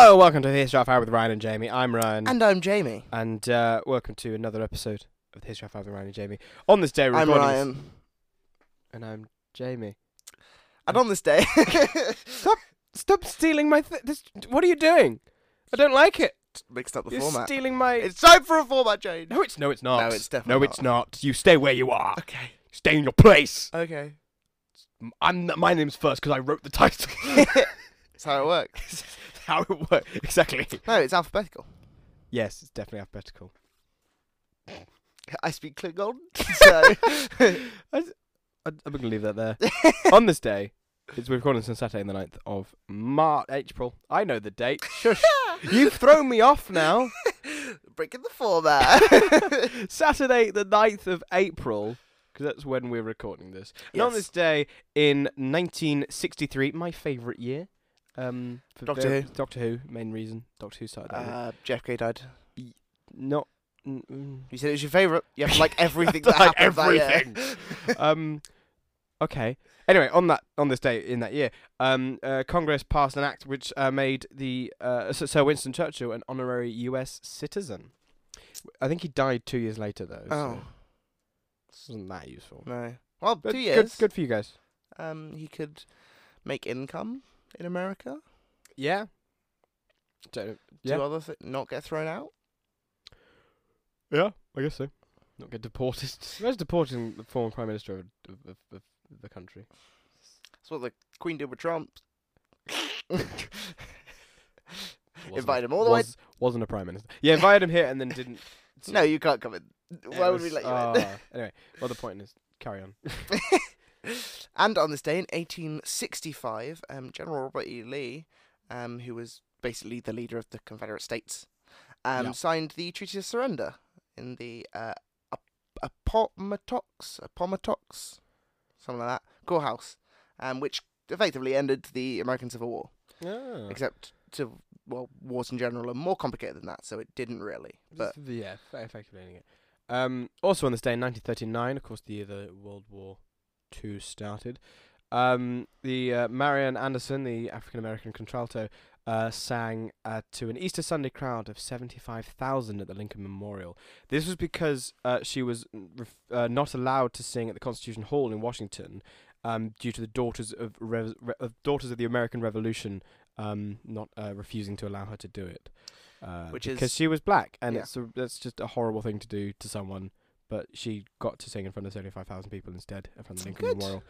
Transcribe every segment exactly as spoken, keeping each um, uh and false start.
Hello, welcome to the History of Fire with Ryan and Jamie. I'm Ryan. And I'm Jamie. And uh, welcome to another episode of the History of Fire with Ryan and Jamie. On this day, we're I'm Ryan. This... And I'm Jamie. And on this day... stop, stop stealing my... Th- this, what are you doing? I don't like it. Mixed up the You're format. You're stealing my... It's time for a format change. No, it's no, it's not. No, it's definitely No, not. it's not. You stay where you are. Okay. Stay in your place. Okay. I'm, my name's first because I wrote the title. That's how it works. How it works exactly? No, it's alphabetical. Yes, it's definitely alphabetical. I speak Klingon, so I, I'm going to leave that there. On this day, it's we're recording this on Saturday, the ninth of March, April. I know the date. Shush! You've thrown me off now. Breaking the format. Saturday, the ninth of April. Because that's when we're recording this. Yes. And on this day in nineteen sixty-three, my favourite year. Um, for Doctor Who. Doctor Who, main reason. Doctor Who started. Uh, Jeff K died. Y- not. N- n- you said it was your favourite. You have to like everything that like happened everything. that year. um, okay. Anyway, on that on this day in that year, um, uh, Congress passed an act which uh, made the uh, Sir Winston Churchill an honorary U S citizen. I think he died two years later though. Oh. So. This isn't that useful. No. Well, but two years. Good, good for you guys. Um, he could make income in America. Yeah. So, yeah. Do other th- not get thrown out? Yeah, I guess so. Not get deported. Where's deporting the former prime minister of, of, of the country? That's what the Queen did with Trump. Invited him all the was, way. Wasn't a prime minister. Yeah, invited him here and then didn't. No, you can't come in. Why it would was, we let you uh, in? Anyway, well, the point is, carry on. And on this day in eighteen sixty-five, um, General Robert E. Lee, um, who was basically the leader of the Confederate States, um, yep. signed the Treaty of Surrender in the uh, Ap- Appomattox, Appomattox, something like that, courthouse, um, which effectively ended the American Civil War. Yeah. Except to... Well, wars in general are more complicated than that, so it didn't really. But yeah, effectively ending it. Um, also on this day in nineteen thirty-nine, of course, the year the World War Two started, um, the uh, Marian Anderson, the African American contralto, uh, sang uh, to an Easter Sunday crowd of seventy-five thousand at the Lincoln Memorial. This was because uh, she was ref- uh, not allowed to sing at the Constitution Hall in Washington um, due to the Daughters of Re- Re- of Daughters of the American Revolution. Um, not uh, refusing to allow her to do it, uh, which because is, she was black, and yeah. it's a, that's just a horrible thing to do to someone. But she got to sing in front of thirty-five thousand people instead, in front of the Lincoln Memorial.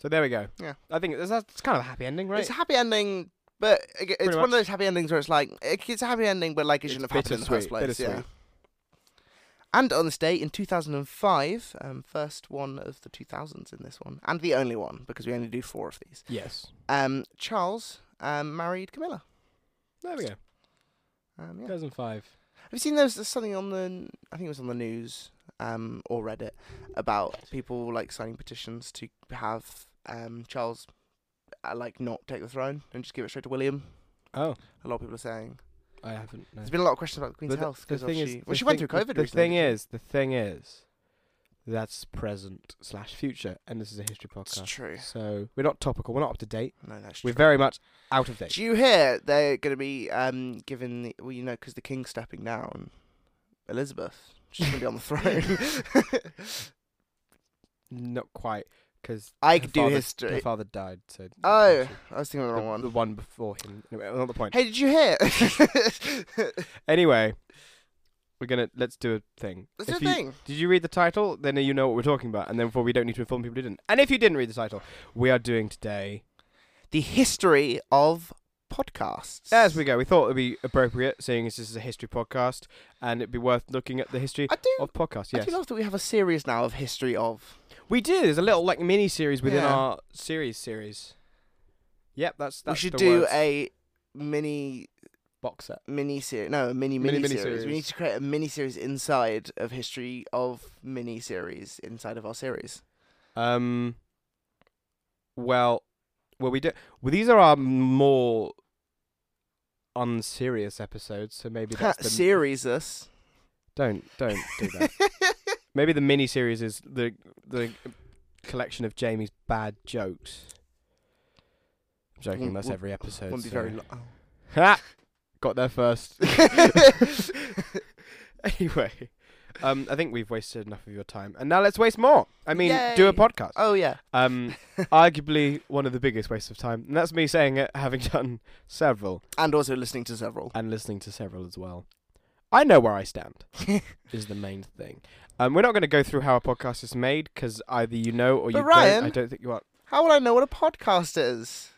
So there we go. Yeah, I think it's, that's kind of a happy ending, right? It's a happy ending, but it, it's Pretty one much. of those happy endings where it's like it's a happy ending, but like it shouldn't it's have happened in the first place. Yeah. And on this day in two thousand and five, um, first one of the two thousands in this one, and the only one because we only do four of these. Yes. Um, Charles. Um, married Camilla. There we go. Um, yeah. two thousand five. Have you seen those? There's something on the, I think it was on the news um, or Reddit about people like signing petitions to have um, Charles uh, like not take the throne and just give it straight to William. Oh. A lot of people are saying. I haven't. No. There's been a lot of questions about the Queen's but health. The, the thing is, well, she went through COVID the, the recently. The thing is, the thing is, that's present slash future, and this is a history podcast. It's true. So we're not topical. We're not up to date. No, that's true. We're very much out of date. Do you hear they're going to be um, given the, well, you know, because the king's stepping down, Elizabeth, she's going to be on the throne. Not quite, because I could do history. Her father died, so oh, I was thinking of the wrong one. The one before him. Anyway, not the point. Hey, did you hear? Anyway. We're gonna let's do a thing. Let's if do a you, thing. Did you read the title? Then you know what we're talking about, and therefore we don't need to inform people who didn't. And if you didn't read the title, we are doing today the history of podcasts. As we go, we thought it'd be appropriate, seeing as this is a history podcast, and it'd be worth looking at the history I do, of podcasts. Yes, I do love that we have a series now of history of. We do. There's a little like mini series within yeah. our series series. Yep, that's that's. We should the do words. a mini. Box set. Mini series. No, mini mini, mini series. series. We need to create a mini series inside of history of mini series inside of our series. Um. Well, well, we do. Well, these are our more unserious episodes, so maybe that's the series us. Don't don't do that. Maybe the mini series is the the collection of Jamie's bad jokes. I'm joking. We'll, that's we'll, every episode. Won't be so. very. Lo- oh. Ha! Got there first. Anyway, um, I think we've wasted enough of your time. And now let's waste more. I mean, Yay. do a podcast. Oh, yeah. Um, arguably one of the biggest wastes of time. And that's me saying it, having done several. And also listening to several. And listening to several as well. I know where I stand, is the main thing. Um, we're not going to go through how a podcast is made, because either you know or but you Ryan, don't. I don't think you are. How will I know what a podcast is?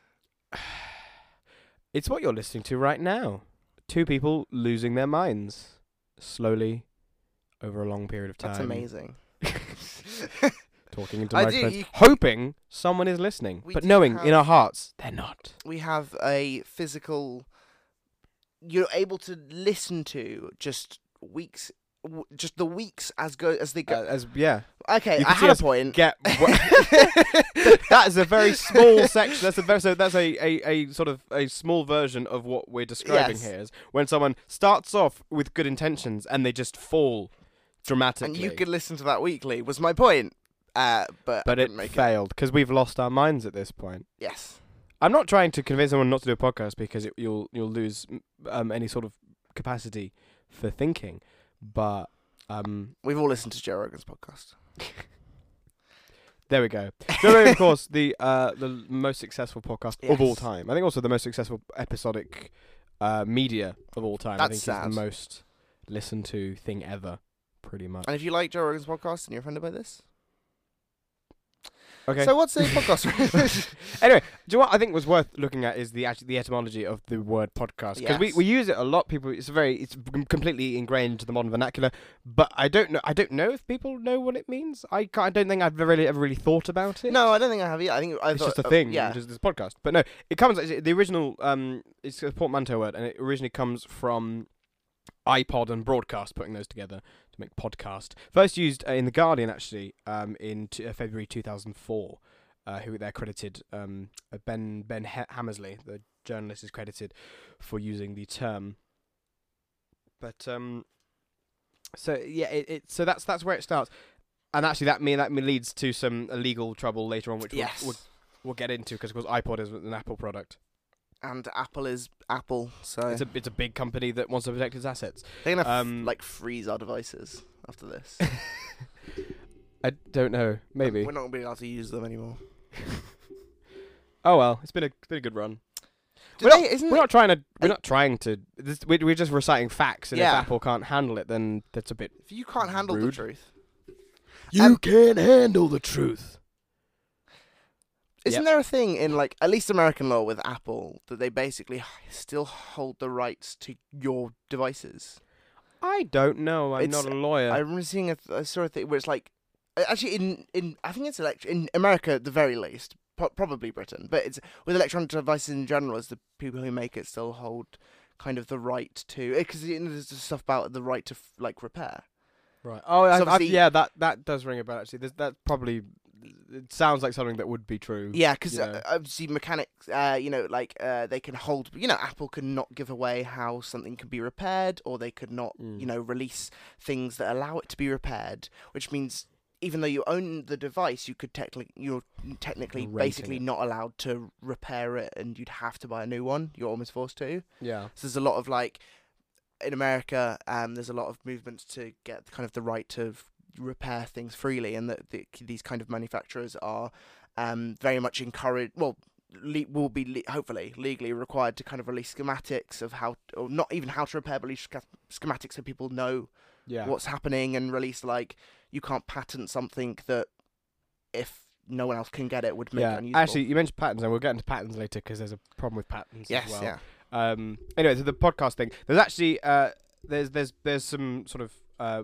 It's what you're listening to right now. Two people losing their minds slowly over a long period of time. That's amazing. Talking into I microphones, do, you... hoping someone is listening, we but knowing have... in our hearts they're not. We have a physical... You're able to listen to just weeks, w- just the weeks as go as they go. Uh, as yeah. Okay, I had a point. Get w- that is a very small section. That's a very so that's a, a, a sort of a small version of what we're describing yes. here. Is when someone starts off with good intentions and they just fall dramatically. And you could listen to that weekly. Was my point. Uh, but but it make failed because we've lost our minds at this point. Yes. I'm not trying to convince someone not to do a podcast because it, you'll you'll lose um, any sort of capacity for thinking, but... Um, We've all listened to Joe Rogan's podcast. There we go. Joe Rogan, of course, the uh, the most successful podcast yes. of all time. I think also the most successful episodic uh, media of all time. That's I think sad. It's the most listened to thing ever, pretty much. And if you like Joe Rogan's podcast and you're offended by this... Okay. So what's the podcast? Anyway, do you know what I think was worth looking at is the actually the etymology of the word podcast, because yes. we, we use it a lot. People, it's very it's completely ingrained into the modern vernacular. But I don't know. I don't know if people know what it means. I can't, I don't think I've really ever really thought about it. No, I don't think I have. Either. I think I it's thought, just a thing. Uh, yeah, just this podcast. But no, it comes the original. Um, it's a portmanteau word, and it originally comes from iPod and broadcast, putting those together to make podcast. First used uh, in the Guardian, actually, um, in t- uh, February two thousand four. Uh, who they're credited? Um, uh, Ben Ben he- Hammersley, the journalist, is credited for using the term. But um, so yeah, it, it so that's that's where it starts, and actually that me that leads to some legal trouble later on, which yes. we'll, we'll, we'll get into because of course iPod is an Apple product. And Apple is Apple, so... It's a, it's a big company that wants to protect its assets. They're going to, um, f- like, freeze our devices after this. I don't know. Maybe. Um, we're not going to be able to use them anymore. Oh, well. It's been a, it's been a good run. We're, they, not, isn't we're, it, not trying to, we're not trying to... This, we're, we're just reciting facts, and yeah. if Apple can't handle it, then that's a bit If you can't handle rude. the truth... You um, can't handle the truth. Isn't yep. there a thing in, like, at least American law with Apple, that they basically still hold the rights to your devices? I don't know. I'm it's, not a lawyer. I remember seeing a, th- I saw a thing where it's like, actually in, in I think it's elect- in America at the very least, po- probably Britain, but it's with electronic devices in general, is the people who make it still hold kind of the right to, because you know, there's stuff about the right to, like, repair. Right. Oh, I've, I've, yeah, that, that does ring a bell, actually. There's, that's probably... It sounds like something that would be true. Yeah, because uh, obviously mechanics, uh, you know, like uh, they can hold, you know, Apple could not give away how something can be repaired, or they could not, mm. you know, release things that allow it to be repaired, which means even though you own the device, you could technically, you're technically Renting basically it. not allowed to repair it, and you'd have to buy a new one. You're almost forced to. Yeah. So there's a lot of like, in America, um, there's a lot of movements to get kind of the right to repair things freely, and that the, these kind of manufacturers are um, very much encouraged, well, le- will be le- hopefully legally required to kind of release schematics of how, to, or not even how to repair, but release schematics so people know yeah. what's happening, and release, like, you can't patent something that if no one else can get it would make yeah. it unusable. Actually, you mentioned patents, and we'll get into patents later because there's a problem with patents yes, as well. Yeah. Um, anyway, so the podcast thing, there's actually, uh, there's, there's, there's some sort of, uh,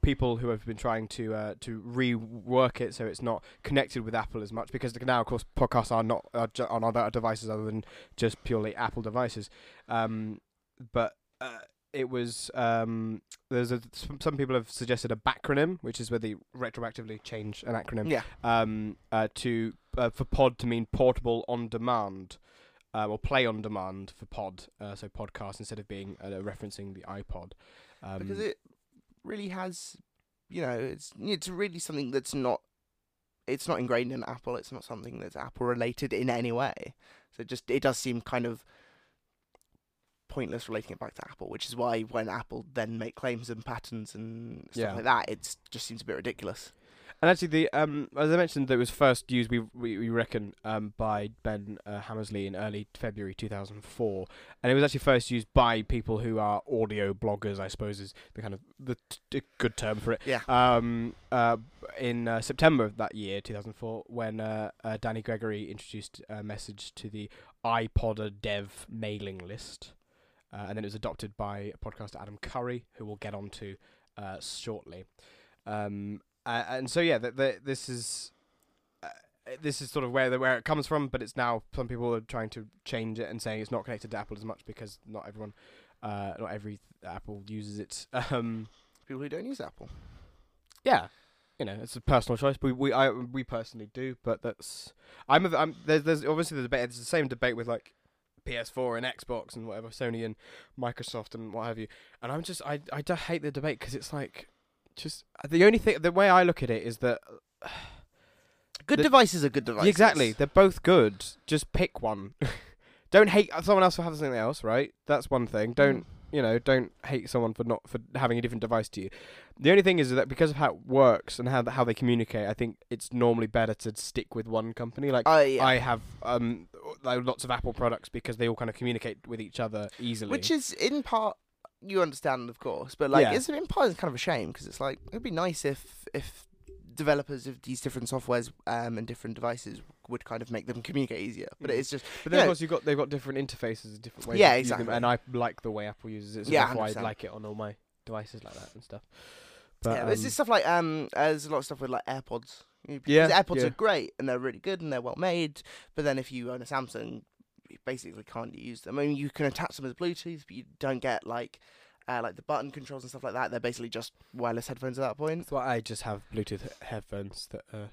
people who have been trying to uh, to rework it so it's not connected with Apple as much, because now, of course, podcasts are not are ju- on other devices other than just purely Apple devices. Um, but uh, it was... Um, there's a, some people have suggested a backronym, which is where they retroactively change an acronym yeah. um, uh, to uh, for pod to mean portable on demand, uh, or play on demand for pod, uh, so podcast instead of being uh, referencing the iPod. Um, because it... really has, you know, it's it's really something that's not, it's not ingrained in Apple. It's not something that's Apple related in any way. So just, it does seem kind of pointless relating it back to Apple, which is why when Apple then make claims and patents and stuff yeah. like that, it just seems a bit ridiculous. And actually, the um, as I mentioned, that was first used, we we, we reckon, um, by Ben uh, Hammersley in early February two thousand four, and it was actually first used by people who are audio bloggers, I suppose, is the kind of the t- good term for it. Yeah. Um. Uh. In uh, September of that year, two thousand four, when uh, uh Danny Gregory introduced a message to the iPodder dev mailing list, uh, and then it was adopted by podcaster Adam Curry, who we'll get onto uh shortly. Um. Uh, and so yeah, the, the, this is uh, this is sort of where the, where it comes from, but it's now some people are trying to change it and saying it's not connected to Apple as much because not everyone, uh, not every Apple uses it. Um, people who don't use Apple. Yeah, you know, it's a personal choice. But we we, I, we personally do, but that's I'm, I'm there's there's obviously the debate. It's the same debate with like P S four and Xbox and whatever, Sony and Microsoft and what have you. And I'm just I I do hate the debate because it's like. Just the only thing, the way I look at it is that uh, good the, devices are good devices. Exactly, they're both good. Just pick one. Don't hate someone else for having something else, right? That's one thing. Don't mm. you know? Don't hate someone for not for having a different device to you. The only thing is that because of how it works and how how they communicate, I think it's normally better to stick with one company. Like uh, yeah. I have um lots of Apple products because they all kind of communicate with each other easily, which is in part. You understand, of course, but like, yeah. it's in part kind of a shame because it's like it'd be nice if if developers of these different softwares um, and different devices would kind of make them communicate easier. But mm. it's just, but then you of know, course you've got they've got different interfaces, and different ways. Yeah, exactly. Them, and I like the way Apple uses it. So yeah, that's why I like it on all my devices like that and stuff. But, yeah, um, there's stuff like um, uh, there's a lot of stuff with like AirPods. Yeah, AirPods yeah. are great and they're really good and they're well made. But then if you own a Samsung. You basically can't use them. I mean, you can attach them as Bluetooth, but you don't get like uh, like the button controls and stuff like that. They're basically just wireless headphones at that point. That's why I just have Bluetooth headphones that are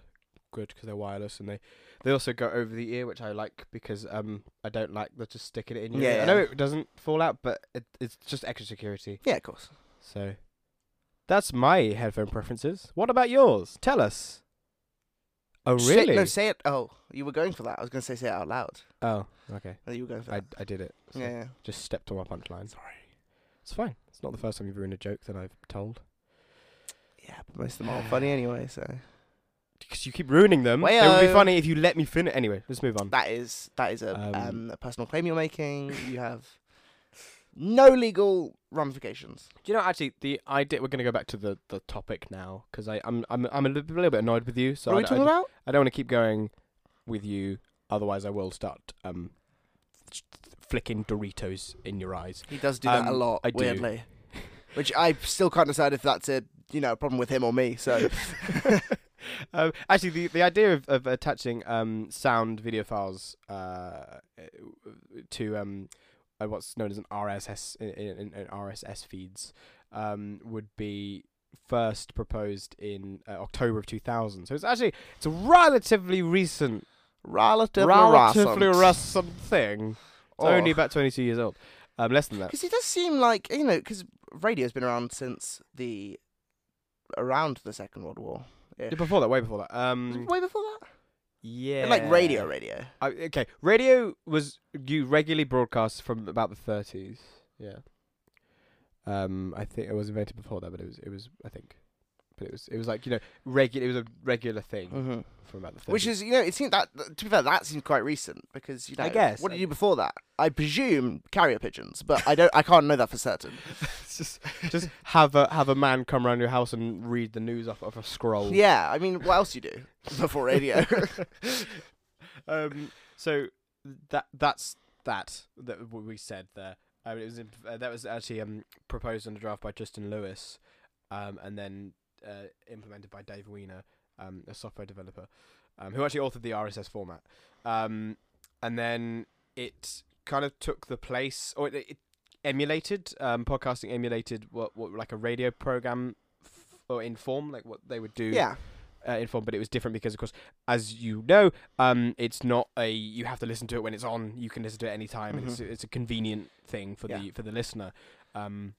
good because they're wireless and they, they also go over the ear, which I like because um I don't like the just sticking it in your yeah, ear. Yeah. I know it doesn't fall out, but it, it's just extra security. Yeah, of course. So that's my headphone preferences. What about yours? Tell us. Oh, really? Say, no, say it. Oh, you were going for that. I was going to say say it out loud. Oh, okay. No, you were going for that. I, I did it. So yeah, yeah. Just stepped on my punchline. Sorry. It's fine. It's not the first time you've ruined a joke that I've told. Yeah, but most of them aren't funny anyway, so. Because you keep ruining them. Well, it would be funny if you let me finish. Anyway, let's move on. That is that is a, um, um, a personal claim you're making. You have no legal ramifications. Do you know, actually, the idea... We're going to go back to the, the topic now, because I'm I'm I'm a little, little bit annoyed with you. So what are we talking I, about? I don't want to keep going with you, otherwise I will start um flicking Doritos in your eyes. He does do um, that a lot, I weirdly. Do. Which I still can't decide if that's a you know a problem with him or me, so... Um, actually, the, the idea of, of attaching um sound video files uh to... um. Uh, what's known as an R S S in, in, in R S S feeds um, would be first proposed in uh, October of two thousand. So it's actually it's a relatively recent, relatively, relatively recent thing. It's oh. only about twenty-two years old, um, less than that. Because it does seem like you know, because radio's been around since the around the Second World War. Yeah, before that, way before that. Um, way before that. Yeah, and like radio, radio. Uh, okay, radio was you regularly broadcast from about the thirties. Yeah, um, I think it was invented before that, but it was, it was, I think, but it was, it was like you know, regular. It was a regular thing mm-hmm. from about the thirties. Which is you know, it seemed that to be fair, that seemed quite recent because you know, I guess what did you do before that? I presume carrier pigeons, but I don't, I can't know that for certain. just, just have a have a man come around your house and read the news off of a scroll. Yeah, I mean, what else do you do? Before radio, um, so that that's that that we said there. I mean, it was in, uh, that was actually um, proposed on the draft by Justin Lewis, um, and then uh, implemented by Dave Weiner, um, a software developer, um, who actually authored the R S S format, um, and then it kind of took the place, or it, it emulated um, podcasting, emulated what what like a radio program f- or in form, like what they would do. Yeah. Uh, informed, but it was different because, of course, as you know, um, it's not a you have to listen to it when it's on. You can listen to it any time, mm-hmm. and it's it's a convenient thing for yeah. the for the listener. Um,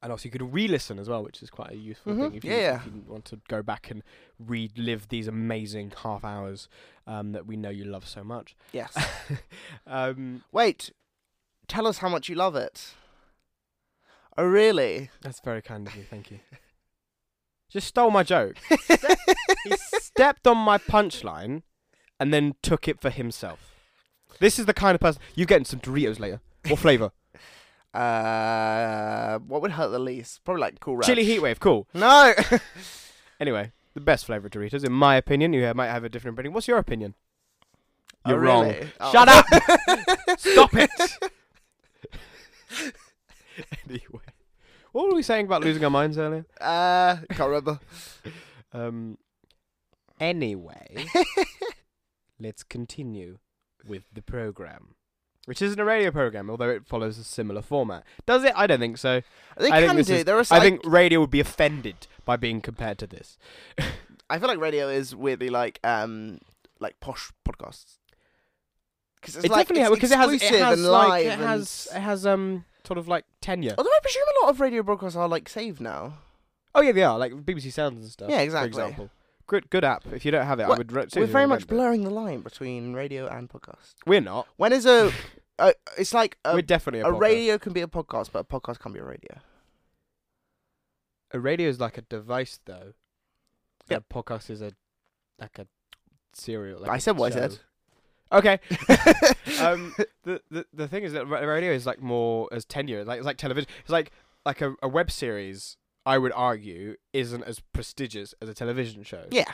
and also you could re-listen as well, which is quite a useful mm-hmm. thing if you, yeah. if you want to go back and relive these amazing half hours um, that we know you love so much. Yes. um, Wait, tell us how much you love it. Oh, really? That's very kind of you. Thank you. Just stole my joke. Ste- he stepped on my punchline and then took it for himself. This is the kind of person... You're getting some Doritos later. What flavour? Uh, what would hurt the least? Probably like Cool Ranch. Chili Heatwave, cool. No! Anyway, the best flavour of Doritos, in my opinion. You might have a different opinion. What's your opinion? Oh, You're really? wrong. Oh. Shut up! Stop it! Anyway. What were we saying about losing our minds earlier? Uh, can't remember. um, anyway, let's continue with the program, which isn't a radio program, although it follows a similar format. Does it? I don't think so. They I can think do. Is, there are. I think radio would be offended by being compared to this. I feel like radio is weirdly like um like posh podcasts. Because it's, it's like definitely because it has it has live like, it has it has um. sort of like tenure. Although I presume a lot of radio broadcasts are like saved now. Oh yeah, they are, like B B C Sounds and stuff. Yeah, exactly. For example, good good app. If you don't have it, well, I would. Re- we're very much blurring it. the line between radio and podcast. We're not. When is a? uh, it's like a, we're definitely a, a radio can be a podcast, but a podcast can't be a radio. A radio is like a device, though. Yeah, a podcast is a like a serial. Like I said what show. I said. Okay. um, the, the the thing is that radio is like more as tenure, like it's like television. It's like like a, a web series. I would argue isn't as prestigious as a television show. Yeah,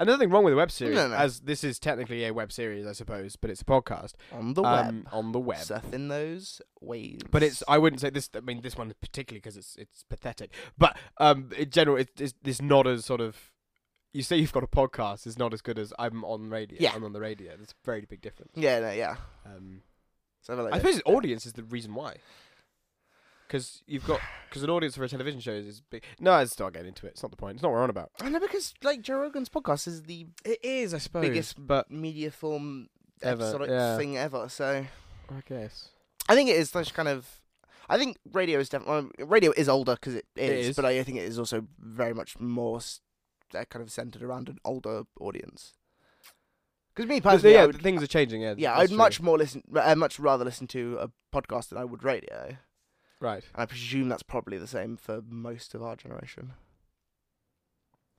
and there's nothing wrong with a web series, no, no. as this is technically a web series, I suppose, but it's a podcast on the um, web. On the web, surfing those waves. But it's I wouldn't say this. I mean, this one particularly because it's it's pathetic. But um, in general, it, it's it's not as sort of. You say you've got a podcast is not as good as I'm on radio. Yeah. I'm on the radio. That's a very big difference. Yeah, no, yeah. Um, so like I suppose the audience is the reason why. Because you've got... Because an audience for a television show is big... No, I start getting into it. It's not the point. It's not what we're on about. I know, because, like, Joe Rogan's podcast is the... It is, I suppose. Biggest but media form ever, episodic yeah. thing ever, so... I guess. I think it is such kind of... I think radio is definitely... Well, radio is older, because it, it is, but I think it is also very much more... St- They're kind of centered around an older audience. Because me personally, yeah, would, things are changing. Yeah, yeah I'd true. much more listen. I much rather listen to a podcast than I would radio. Right. And I presume that's probably the same for most of our generation.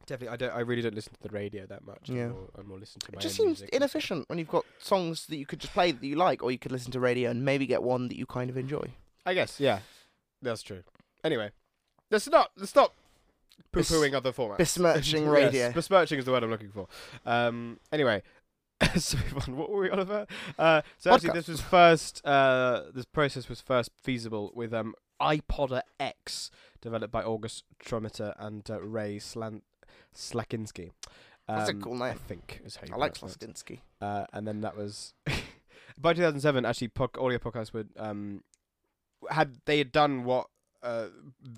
Definitely, I don't. I really don't listen to the radio that much. Yeah, I'm more, I'm more listen to. My it just own seems inefficient when you've got songs that you could just play that you like, or you could listen to radio and maybe get one that you kind of enjoy. I guess. Yeah, that's true. Anyway, let's not. Let's not. Poo-pooing Bes- other formats. Besmirching radio. Yes, besmirching is the word I'm looking for. Um, anyway, so what were we on about? Uh, so Podcast. actually, this was first. Uh, this process was first feasible with um, iPodder X, developed by August Trometer and uh, Ray Slan- Slakinski. Um, That's a cool name. I think. Is how you I like Slakinski. Uh, and then that was by two thousand seven. Actually, pod- audio podcasts would um, had they had done what. Uh,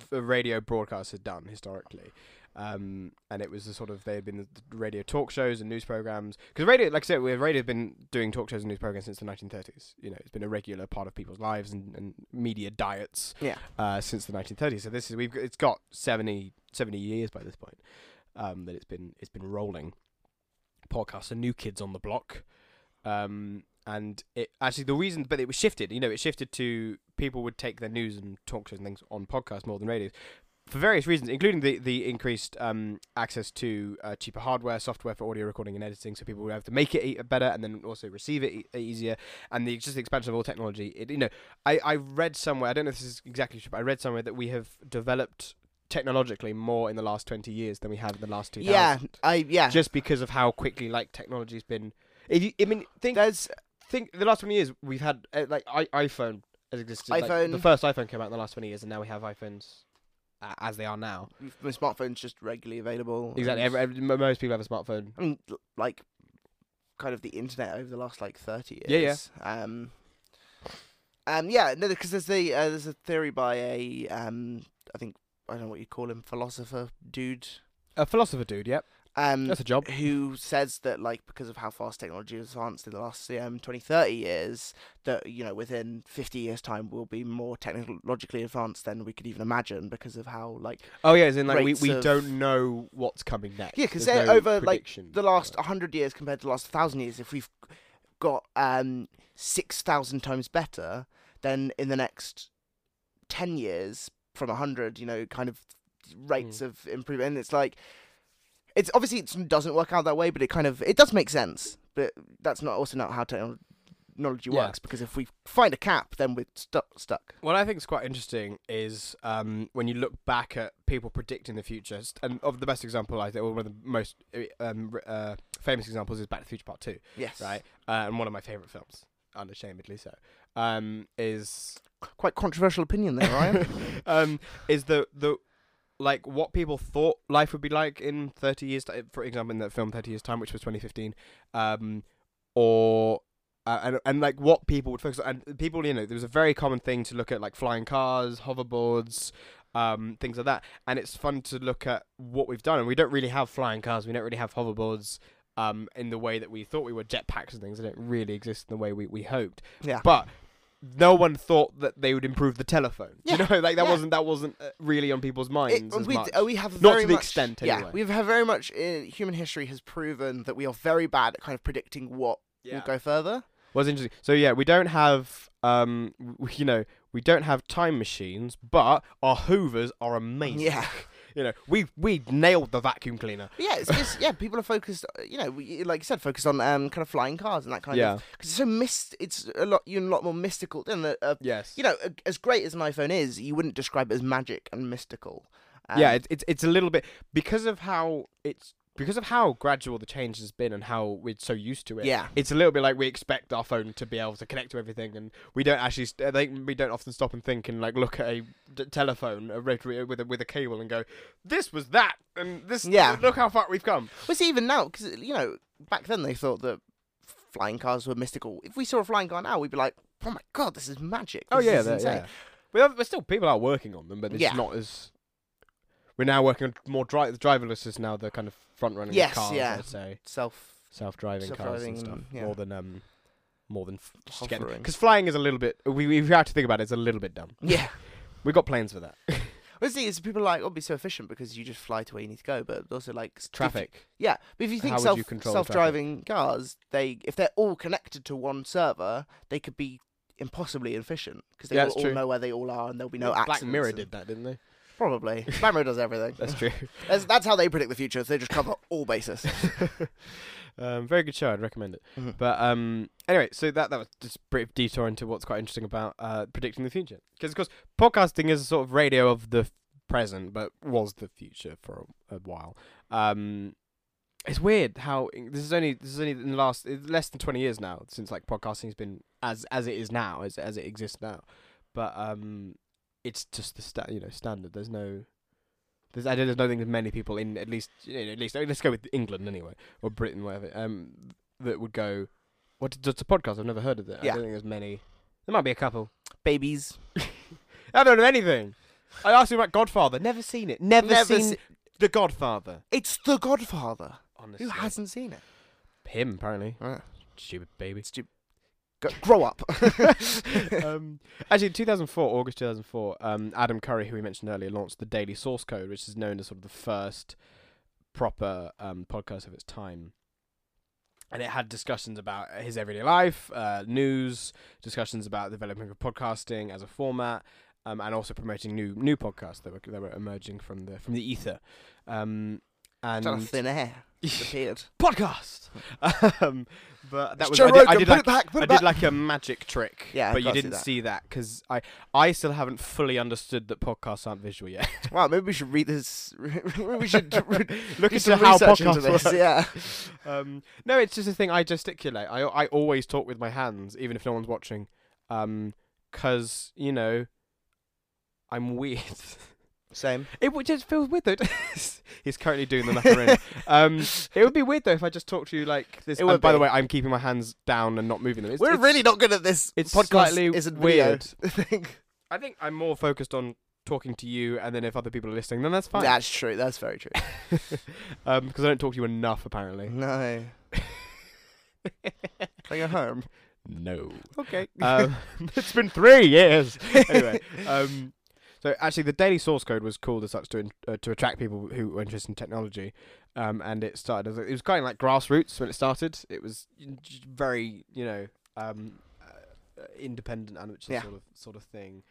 the radio broadcasts had done historically, um, and it was the sort of they had been the radio talk shows and news programs. Because radio, like I said, we radio had been doing talk shows and news programs since the nineteen thirties. You know, it's been a regular part of people's lives and, and media diets. Yeah. Uh, since the nineteen thirties. So this is we've it's got seventy, seventy years by this point um, that it's been it's been rolling. Podcasts are new kids on the block, um, and it actually the reason, but it was shifted. You know, it shifted to. People would take their news and talk shows and things on podcasts more than radios for various reasons, including the, the increased um, access to uh, cheaper hardware, software for audio recording and editing, so people would have to make it better and then also receive it e- easier, and the just the expansion of all technology. It, you know, I, I read somewhere, I don't know if this is exactly true, but I read somewhere that we have developed technologically more in the last twenty years than we had in the last two thousand. Yeah, I, yeah. Just because of how quickly, like, technology's been... If you, I mean, think, There's... think the last twenty years we've had, uh, like, I- iPhone... Has existed. iPhone. Like, the first iPhone came out in the last twenty years, and now we have iPhones uh, as they are now. The smartphone's just regularly available. Exactly. Every, every, most people have a smartphone. I mean, like, kind of the internet over the last, like, thirty years. Yeah, yeah. Um, um, yeah, no, because there's, the, uh, there's a theory by a, um, I think, I don't know what you call him, philosopher dude. A philosopher dude, yep. Um, That's a job. Who says that, like, because of how fast technology has advanced in the last um, twenty, thirty years, that, you know, within fifty years' time, we'll be more technologically advanced than we could even imagine because of how, like... Oh, yeah, as in, like, we, we of... don't know what's coming next. Yeah, because no over, like, the last one hundred years compared to the last one thousand years, if we've got um, six thousand times better, then in the next ten years from a hundred, you know, kind of rates mm. of improvement. And it's like, it's obviously it doesn't work out that way, but it kind of, it does make sense. But that's not also not how technology yeah. works, because if we find a cap, then we're stu- stuck. What I think is quite interesting is um, when you look back at people predicting the future, and of the best example, I think, well, one of the most um, uh, famous examples is Back to the Future Part Two. Yes, right, uh, and one of my favourite films, unashamedly so, um, is quite controversial opinion there, Ryan. um, is the the. Like what people thought life would be like in thirty years, for example, in that film thirty years time, which was twenty fifteen, um, or uh, and and like what people would focus on. And people, you know, there was a very common thing to look at, like flying cars, hoverboards, um, things like that. And it's fun to look at what we've done. And we don't really have flying cars. We don't really have hoverboards um, in the way that we thought we were. Jetpacks and things that don't really exist in the way we, we hoped. Yeah. But no one thought that they would improve the telephone. Yeah. You know, like that yeah. wasn't that wasn't really on people's minds. It, as we, much. We have very not to the much, extent. Anyway. Yeah, we have very much. Uh, human history has proven that we are very bad at kind of predicting what yeah. will go further. Well, it's interesting. So yeah, we don't have, um, we, you know, we don't have time machines, but our hoovers are amazing. Yeah. You know, we we nailed the vacuum cleaner. Yeah, it's just, yeah, people are focused, you know, we, like you said, focused on um, kind of flying cars and that kind yeah. of, because it's so mist, it's a lot, you're a lot more mystical than a, a yes. You know, a, as great as an iPhone is, you wouldn't describe it as magic and mystical. Um, yeah, it's it, it's a little bit because of how it's because of how gradual the change has been and how we're so used to it. Yeah, it's a little bit like we expect our phone to be able to connect to everything, and we don't actually. I think we don't often stop and think and like look at a d- telephone, a rotary with a with a cable, and go, "This was that," and this. Yeah. Look how far we've come. Well, see, even now, because you know, back then they thought that flying cars were mystical. If we saw a flying car now, we'd be like, "Oh my god, this is magic!" This oh yeah, is insane. Yeah. We have, we're still people are working on them, but it's yeah. not as. We're now working on more dri- driverless is now the kind of front running yes, cars. Yes, yeah. I'd say. Self self driving cars and stuff yeah. more than um more than f- just getting because flying is a little bit we we have to think about it, it's a little bit dumb. Yeah, we got planes for that. Well, see, it's people like oh, be so efficient because you just fly to where you need to go, but also like traffic. If, yeah, but if you think How self you self driving cars, they if they're all connected to one server, they could be impossibly efficient because they yeah, will all true. know where they all are and there'll be no well, accidents. Black Mirror did that, didn't they? Probably. Bamro does everything. That's true. That's, that's how they predict the future. So they just cover all bases. um, very good show. I'd recommend it. Mm-hmm. But um, anyway, so that, that was just a brief detour into what's quite interesting about uh, predicting the future. Because, of course, podcasting is a sort of radio of the f- present, but was the future for a, a while. Um, it's weird how this is only this is only in the last less than twenty years now since like podcasting has been as as it is now as as it exists now, but. Um, It's just the sta- you know standard. There's no, there's I don't there's nothing that many people in at least you know, at least let's go with England anyway or Britain whatever um that would go. What does a podcast? I've never heard of it. Yeah. I don't think there's many. There might be a couple. Babies. I don't know anything. I asked you about Godfather. Never seen it. Never, never seen se- The Godfather. It's The Godfather. Honestly, who hasn't seen it? Him apparently. Right. Stupid baby. Stupid. Go, grow up. um, actually, in two thousand four, August two thousand four, um, Adam Curry, who we mentioned earlier, launched the Daily Source Code, which is known as sort of the first proper um, podcast of its time. And it had discussions about his everyday life, uh, news, discussions about the development of podcasting as a format, um, and also promoting new new podcasts that were that were emerging from the from the ether. Um, and out of thin air. Podcast. um, but that it's was Joe I did, I did, like, back, I did like a magic trick. Yeah, but you didn't see that because I I still haven't fully understood that podcasts aren't visual yet. Wow, maybe we should read this. Maybe we should look into how podcasts into this. Work. Yeah. Um, no, it's just a thing. I gesticulate. I I always talk with my hands, even if no one's watching, because um, you know, I'm weird. Same. It would just feels weird though. He's currently doing the macaroni. um, it would be weird though if I just talked to you like this. And by the way, I'm keeping my hands down and not moving them. It's, We're it's, really not good at this. It's podcast slightly isn't weird. Thing. I think I'm more focused on talking to you, and then if other people are listening, then that's fine. That's true. That's very true. Because um, I don't talk to you enough, apparently. No. Can I go home? No. Okay. Um, it's been three years. Anyway. Um, So actually, the Daily Source Code was called as such to in, uh, to attract people who were interested in technology, um, and it started. As a, it was kind of like grassroots when it started. It was very, you know, um, independent amateur yeah. sort of sort of thing.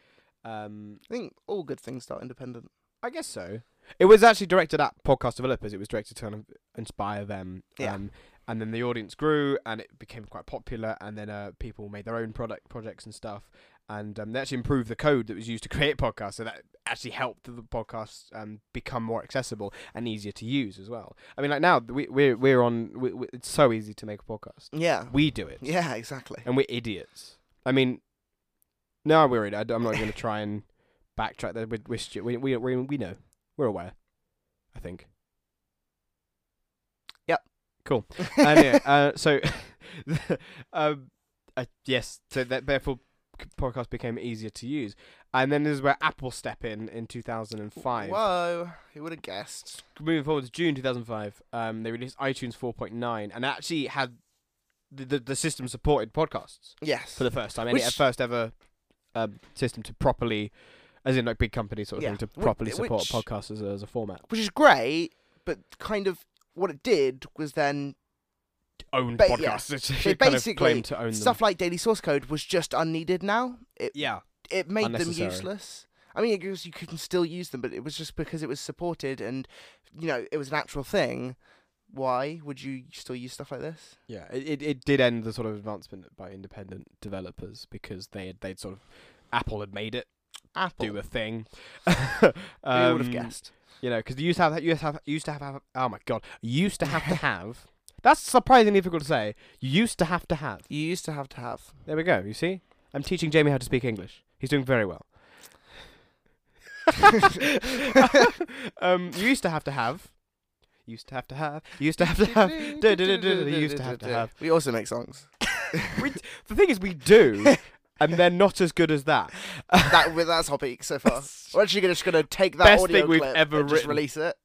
Um, I think all good things start independent. I guess so. It was actually directed at podcast developers. It was directed to kind of inspire them. Yeah. Um, and then the audience grew, and it became quite popular. And then uh, people made their own product projects and stuff. And um, they actually improved the code that was used to create podcasts, so that actually helped the podcasts um, become more accessible and easier to use as well. I mean, like now we we're we're on. We, we, it's so easy to make a podcast. Yeah, we do it. Yeah, exactly. And we're idiots. I mean, no, we're idiots. I'm not going to try and backtrack. That we're, we're stu- we we we we know. We're aware. I think. Yep. Cool. Anyway, uh, so, um, uh, yes. So that therefore. Podcast became easier to use, and then this is where Apple step in in two thousand five. Whoa, who would have guessed? Moving forward to June two thousand five, um, they released iTunes four point nine, and actually had the the, the system supported podcasts. Yes, for the first time, and first ever um, system to properly, as in like big company sort of yeah. thing, to properly which, support podcasts as a, as a format, which is great. But kind of what it did was then. Owned ba- podcasts. Yeah. They kind basically of claimed to own stuff them. Like Daily Source Code was just unneeded now. It, yeah, it made them useless. I mean, it was, you can still use them, but it was just because it was supported, and you know, it was an actual thing. Why would you still use stuff like this? Yeah, it it, it did end the sort of advancement by independent developers because they had, they'd sort of Apple had made it Apple. do a thing. um, Who would have guessed? You know, because they used to have used to have used to have oh my god used to have to have. That's surprisingly difficult to say. You used to have to have. You used to have to have. There we go. You see? I'm teaching Jamie how to speak English. He's doing very well. um, you used to have to have. Used to have to have. Used to have to have. Used to have to have. We also make songs. we d- the thing is, we do, and they're not as good as that. that that's our peak so far. We're actually just going to take that Best audio thing we've clip ever and just release it.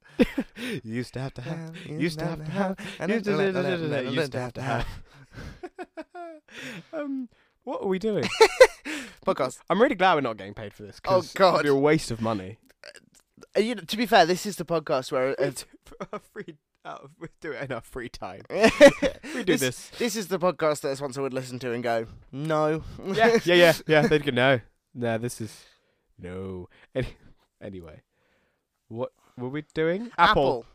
Used to have to have, used to have to have, used to have to have. Um, what are we doing? Podcast. I'm really glad we're not getting paid for this. Oh God, it'd be a waste of money. Uh, you know, to be fair, this is the podcast where uh, we do, uh, we do it in our free time. we do this, this. This is the podcast that a sponsor would listen to and go, no. yeah, yeah, yeah, yeah. They'd go, no, no. This is no. Any- anyway, what? What were we doing? Apple. apple.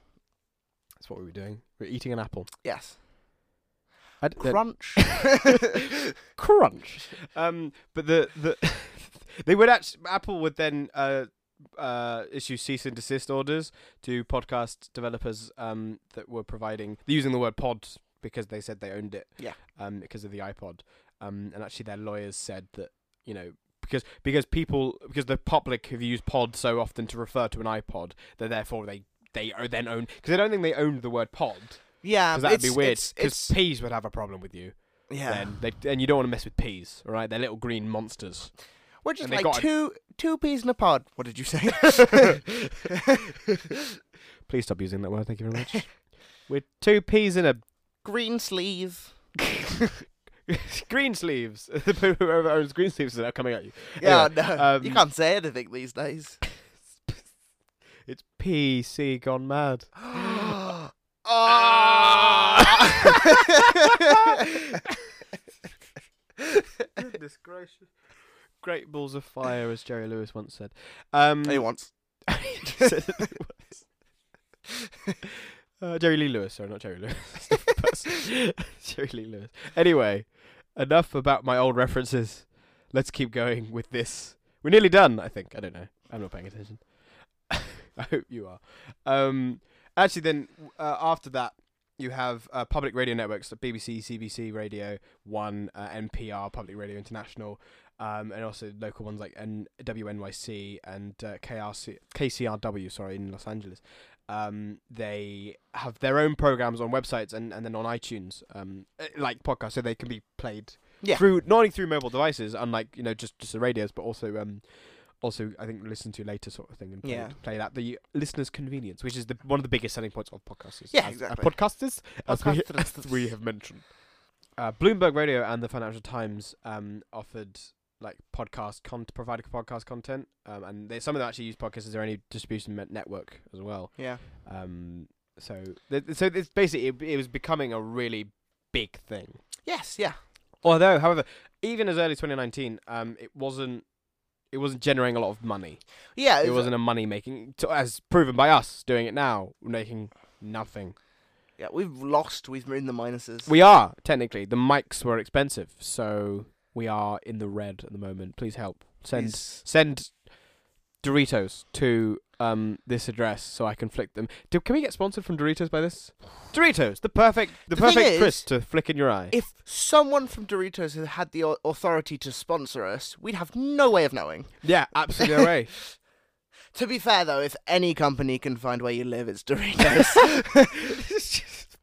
That's what we were doing. We were eating an apple. Yes. I'd, Crunch. Crunch. Um, but the the they would actually Apple would then uh, uh, issue cease and desist orders to podcast developers um, that were providing using the word pod because they said they owned it. Yeah. Um, because of the iPod. Um, and actually their lawyers said that you know. Because because people because the public have used pod so often to refer to an iPod that therefore they they then own because I don't think they owned the word pod. Yeah, because that'd be weird. Because peas would have a problem with you. Yeah, then they, and you don't want to mess with peas, all right? They're little green monsters. We're just like two a... two peas in a pod. What did you say? Please stop using that word. Thank you very much. We're two peas in a green sleeve. Green sleeves. Whoever owns green sleeves is now coming at you. Yeah, anyway, no. Um, you can't say anything these days. It's P C gone mad. oh. Goodness gracious. Great balls of fire, as Jerry Lewis once said. Um, he once. Uh, Jerry Lee Lewis, sorry, not Jerry Lewis. Jerry Lee Lewis. Anyway, enough about my old references. Let's keep going with this. We're nearly done, I think. I don't know. I'm not paying attention. I hope you are. Um, actually, then, uh, after that, you have uh, public radio networks, like B B C, C B C Radio one, uh, N P R, Public Radio International, um, and also local ones like N- W N Y C and uh, K R C- K C R W, sorry, in Los Angeles. Um, they have their own programs on websites and, and then on iTunes, um, like podcasts, so they can be played yeah. through not only through mobile devices, unlike you know just, just the radios, but also um, also I think listened to later sort of thing and played, yeah. played at the listener's convenience, which is the, one of the biggest selling points of podcasters. Yeah, as, exactly. Uh, podcasters, as we, as we have mentioned. Uh, Bloomberg Radio and the Financial Times um, offered. Like podcast content, provided podcast content, um, and they, some of them actually use podcasts as their only distribution network as well. Yeah. Um. So, th- so it's basically it, it was becoming a really big thing. Yes. Yeah. Although, however, even as early as twenty nineteen, um, it wasn't it wasn't generating a lot of money. Yeah, it wasn't a money making, as proven by us doing it now, making nothing. Yeah, we've lost. We've in the minuses. We are technically. The mics were expensive, so we are in the red at the moment. Please help. Send Please. send Doritos to um this address so I can flick them. Do, can we get sponsored from Doritos by this? Doritos, the perfect, the, the perfect crisp to flick in your eye. If someone from Doritos had had the authority to sponsor us, we'd have no way of knowing. Yeah, absolutely no way. To be fair, though, if any company can find where you live, it's Doritos. It's just,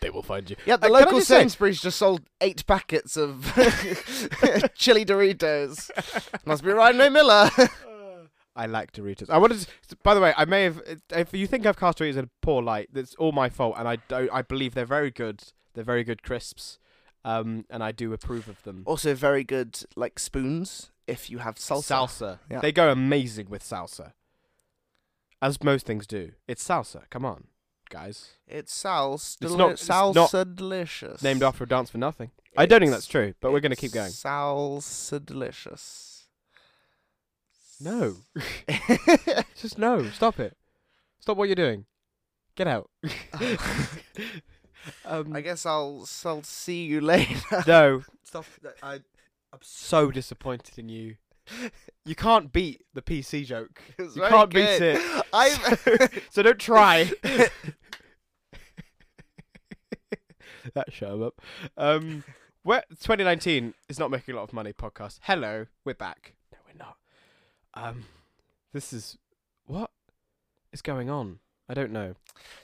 they will find you. Yeah, the uh, local Sainsbury's say? just sold eight packets of chili Doritos. Must be Ryan O'Miller. I like Doritos. I wanted to, by the way, I may have, if you think I've cast Doritos in a poor light, that's all my fault, and I don't, I believe they're very good. They're very good crisps, um, and I do approve of them. Also very good, like, spoons, if you have salsa. Salsa. Yeah. They go amazing with salsa. As most things do. It's salsa. Come on, guys. It's salsa. It's not salsa delicious. Named after a dance for nothing. It's, I don't think that's true, but we're going to keep going. Salsa delicious. No. Just no. Stop it. Stop what you're doing. Get out. um, I guess I'll, I'll see you later. No. Stop. I, I'm so disappointed in you. You can't beat the P C joke. It's you can't good. beat it. I'm so, so don't try. That shut him up. Um, where twenty nineteen is not making a lot of money. Podcast. Hello, we're back. No, we're not. Um, this is what is going on. I don't know.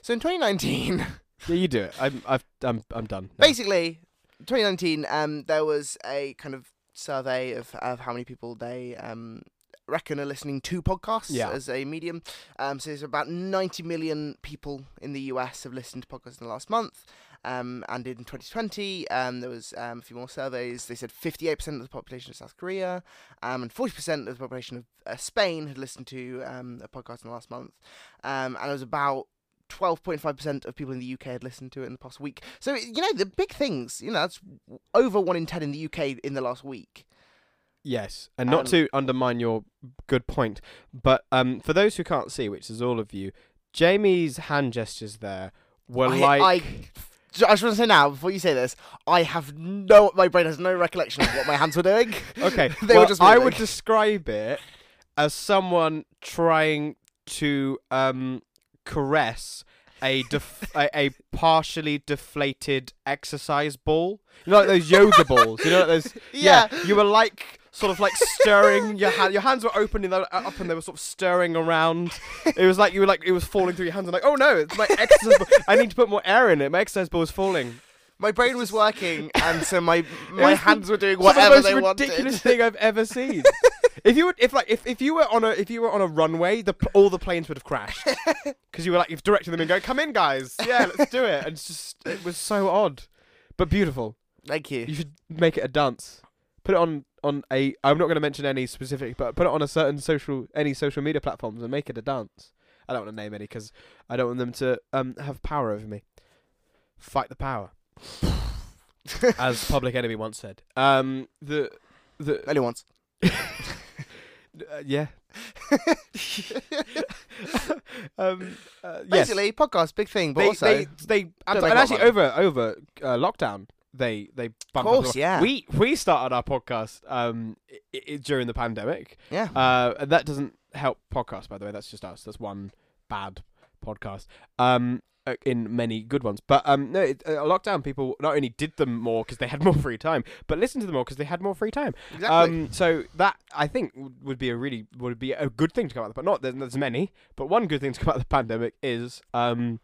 So in twenty nineteen, yeah, you do it. I'm, I've, I'm, I'm done. No. Basically, twenty nineteen. Um, there was a kind of survey of, of how many people they um reckon are listening to podcasts yeah. as a medium. Um, so there's about ninety million people in the U S have listened to podcasts in the last month. Um, and in twenty twenty, um, there was um, a few more surveys. They said fifty-eight percent of the population of South Korea um, and forty percent of the population of uh, Spain had listened to um, a podcast in the last month. Um, and it was about twelve point five percent of people in the U K had listened to it in the past week. So, you know, the big things, you know, that's over one in ten in the U K in the last week. Yes, and not um, to undermine your good point, but um, for those who can't see, which is all of you, Jamie's hand gestures there were I, like... I... I just want to say now, before you say this, I have no... My brain has no recollection of what my hands were doing. Okay, they well, were just I would describe it as someone trying to um, caress a, def a a partially deflated exercise ball. You know, like those yoga balls. You know, like those... Yeah. yeah. You were like... Sort of like stirring your hand. Your hands were opening up, and they were sort of stirring around. It was like you were like it was falling through your hands. I'm like, oh no, it's my exercise ball. I need to put more air in it. My exercise ball is falling. My brain was working, and so my my hands were doing whatever they wanted. It's the most ridiculous thing I've ever seen. If you were, if like if if you were on a if you were on a runway, the all the planes would have crashed because you were like you've directed them and go, come in, guys, yeah, let's do it. And it's just it was so odd, but beautiful. Thank you. You should make it a dance. Put it on. On a, I'm not going to mention any specific, but put it on a certain social, any social media platforms and make it a dance. I don't want to name any because I don't want them to um have power over me. Fight the power, as Public Enemy once said. Um, the the only once. uh, yeah. um, uh, Basically, yes. Podcast big thing, but they, also they, they and, and actually over money. over uh, lockdown. They they of course yeah we we started our podcast um I I during the pandemic yeah uh and that doesn't help podcasts, by the way. That's just us. That's one bad podcast um in many good ones, but um no it, uh, lockdown people not only did them more because they had more free time, but listened to them more because they had more free time. Exactly. Um so that I think would be a really would be a good thing to come out of the, but not there's, there's many, but one good thing to come out of the pandemic is um.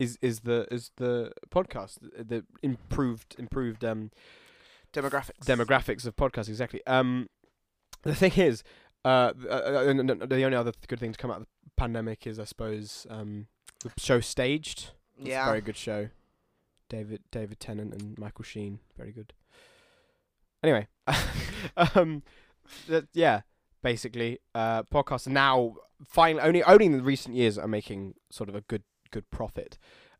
Is is the is the podcast the improved improved um demographics demographics of podcasts exactly um the thing is uh, uh the only other good thing to come out of the pandemic is I suppose um the show Staged. It's yeah, a very good show. David David Tennant and Michael Sheen, very good. Anyway, um that, yeah. Basically, uh, podcasts now finally only only in the recent years are making sort of a good. good profit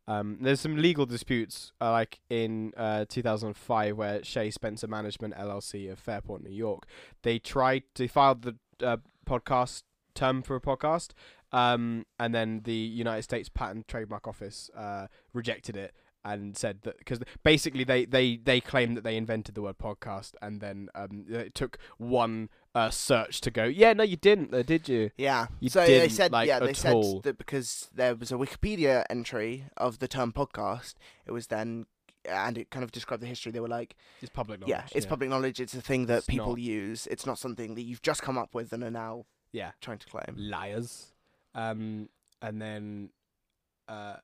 Um, there's some legal disputes, uh, like in uh, two thousand five, where Shea Spencer Management L L C of Fairport, New York, they tried to file the uh, podcast term for a podcast, um, and then the United States Patent and Trademark Office uh, rejected it and said that because basically they they they claimed that they invented the word podcast, and then um, it took one uh, search to go, yeah, no, you didn't, though, did you? Yeah, you so didn't, they said, like, yeah, they said all. That because there was a Wikipedia entry of the term podcast, it was then, and it kind of described the history. They were like, it's public knowledge. Yeah, it's yeah. public knowledge. It's a thing that it's people not... use. It's not something that you've just come up with and are now yeah trying to claim. Liars. Um, and then, uh.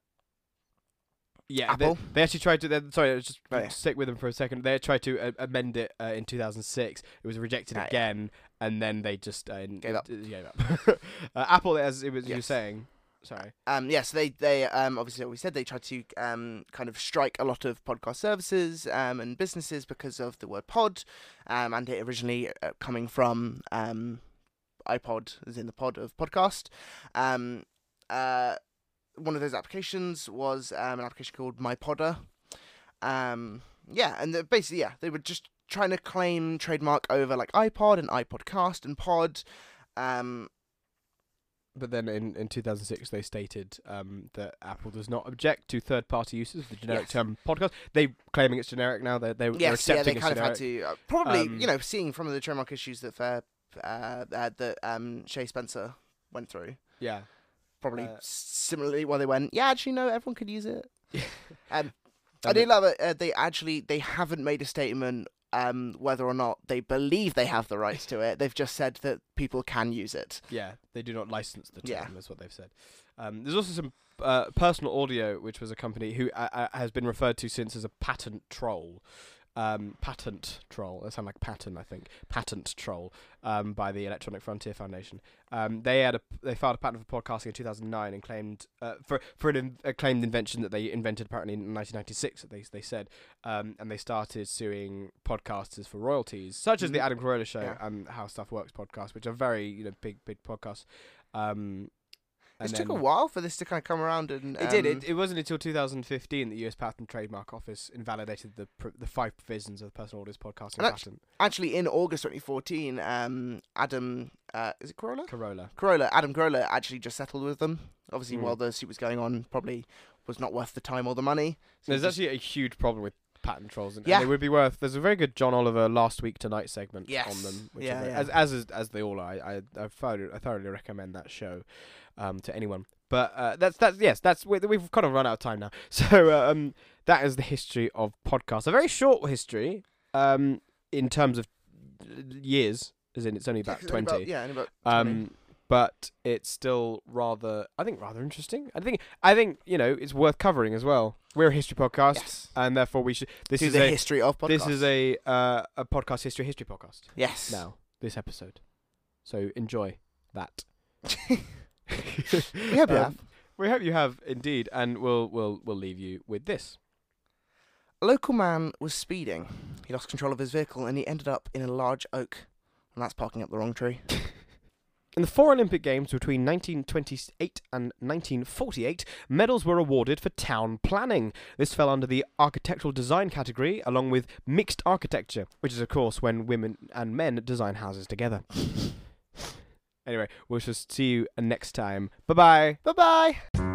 Yeah, they, they actually tried to. Sorry, I was just oh, yeah. stick with them for a second. They tried to uh, amend it uh, in two thousand six. It was rejected oh, again, yeah. and then they just uh, gave up. D- gave up. uh, Apple, as it was yes. you were saying, sorry. Um, yes, yeah, so they they um obviously, like we said, they tried to um kind of strike a lot of podcast services um and businesses because of the word pod, um and it originally uh, coming from um iPod, as in the pod of podcast, um uh. One of those applications was um, an application called iPodder. Um, yeah, and basically, yeah, they were just trying to claim trademark over like iPod and iPodcast and Pod. Um, but then in, in two thousand six, they stated um, that Apple does not object to third-party uses of the generic yes. term podcast. They're claiming it's generic now. They're, they're, yes, they're accepting yeah, they kind generic. Of had to. Uh, probably, um, you know, seeing from the trademark issues that uh, uh, that um, Shea Spencer went through. Yeah. Probably uh, similarly, while they went, yeah, actually, no, everyone could use it. um, I do love it. Uh, they actually, they haven't made a statement um, whether or not they believe they have the rights to it. They've just said that people can use it. Yeah, they do not license the term. Yeah. That's what they've said. Um, there's also some uh, Personal Audio, which was a company who uh, has been referred to since as a patent troll. Um, patent troll. That sounds like pattern, I think. Patent troll um, by the Electronic Frontier Foundation. Um, they had a they filed a patent for podcasting in two thousand nine and claimed uh, for for an in, a claimed invention that they invented apparently in nineteen ninety-six. They they said um, and they started suing podcasters for royalties, such as the Adam Carolla Show yeah. and How Stuff Works podcast, which are very you know big big podcasts. Um, It took a while for this to kind of come around, and um, it did. It, it wasn't until two thousand fifteen that the U S Patent and Trademark Office invalidated the pr- the five provisions of the Personal Audio's podcasting and patent. Actually, in August twenty fourteen, um, Adam uh, is it Carolla? Carolla. Carolla. Adam Carolla actually just settled with them. Obviously, mm. while the suit was going on, probably was not worth the time or the money. So There's just... actually a huge problem with patent trolls, and, yeah. and they would be worth. There's a very good John Oliver Last Week Tonight segment yes. on them, which yeah, very, yeah. as as is, as they all are. I I, I, thoroughly, I thoroughly recommend that show. Um, to anyone, but uh, that's that's yes, that's we, we've kind of run out of time now. So um, that is the history of podcasts. A very short history, um, in terms of years, as in it's only about twenty. About, yeah, only about twenty. Um, but it's still rather, I think, rather interesting. I think, I think you know, it's worth covering as well. We're a history podcast, yes. and therefore we should. This Do is the a history of podcasts. This is a uh, a podcast history history podcast. Yes. Now this episode, so enjoy that. we hope you um, have. We hope you have indeed, and we'll we'll we'll leave you with this. A local man was speeding. He lost control of his vehicle and he ended up in a large oak, and that's parking up the wrong tree. In the four Olympic Games between nineteen twenty-eight and nineteen forty-eight, medals were awarded for town planning. This fell under the architectural design category, along with mixed architecture, which is of course when women and men design houses together. Anyway, we'll just see you next time. Bye-bye. Bye-bye.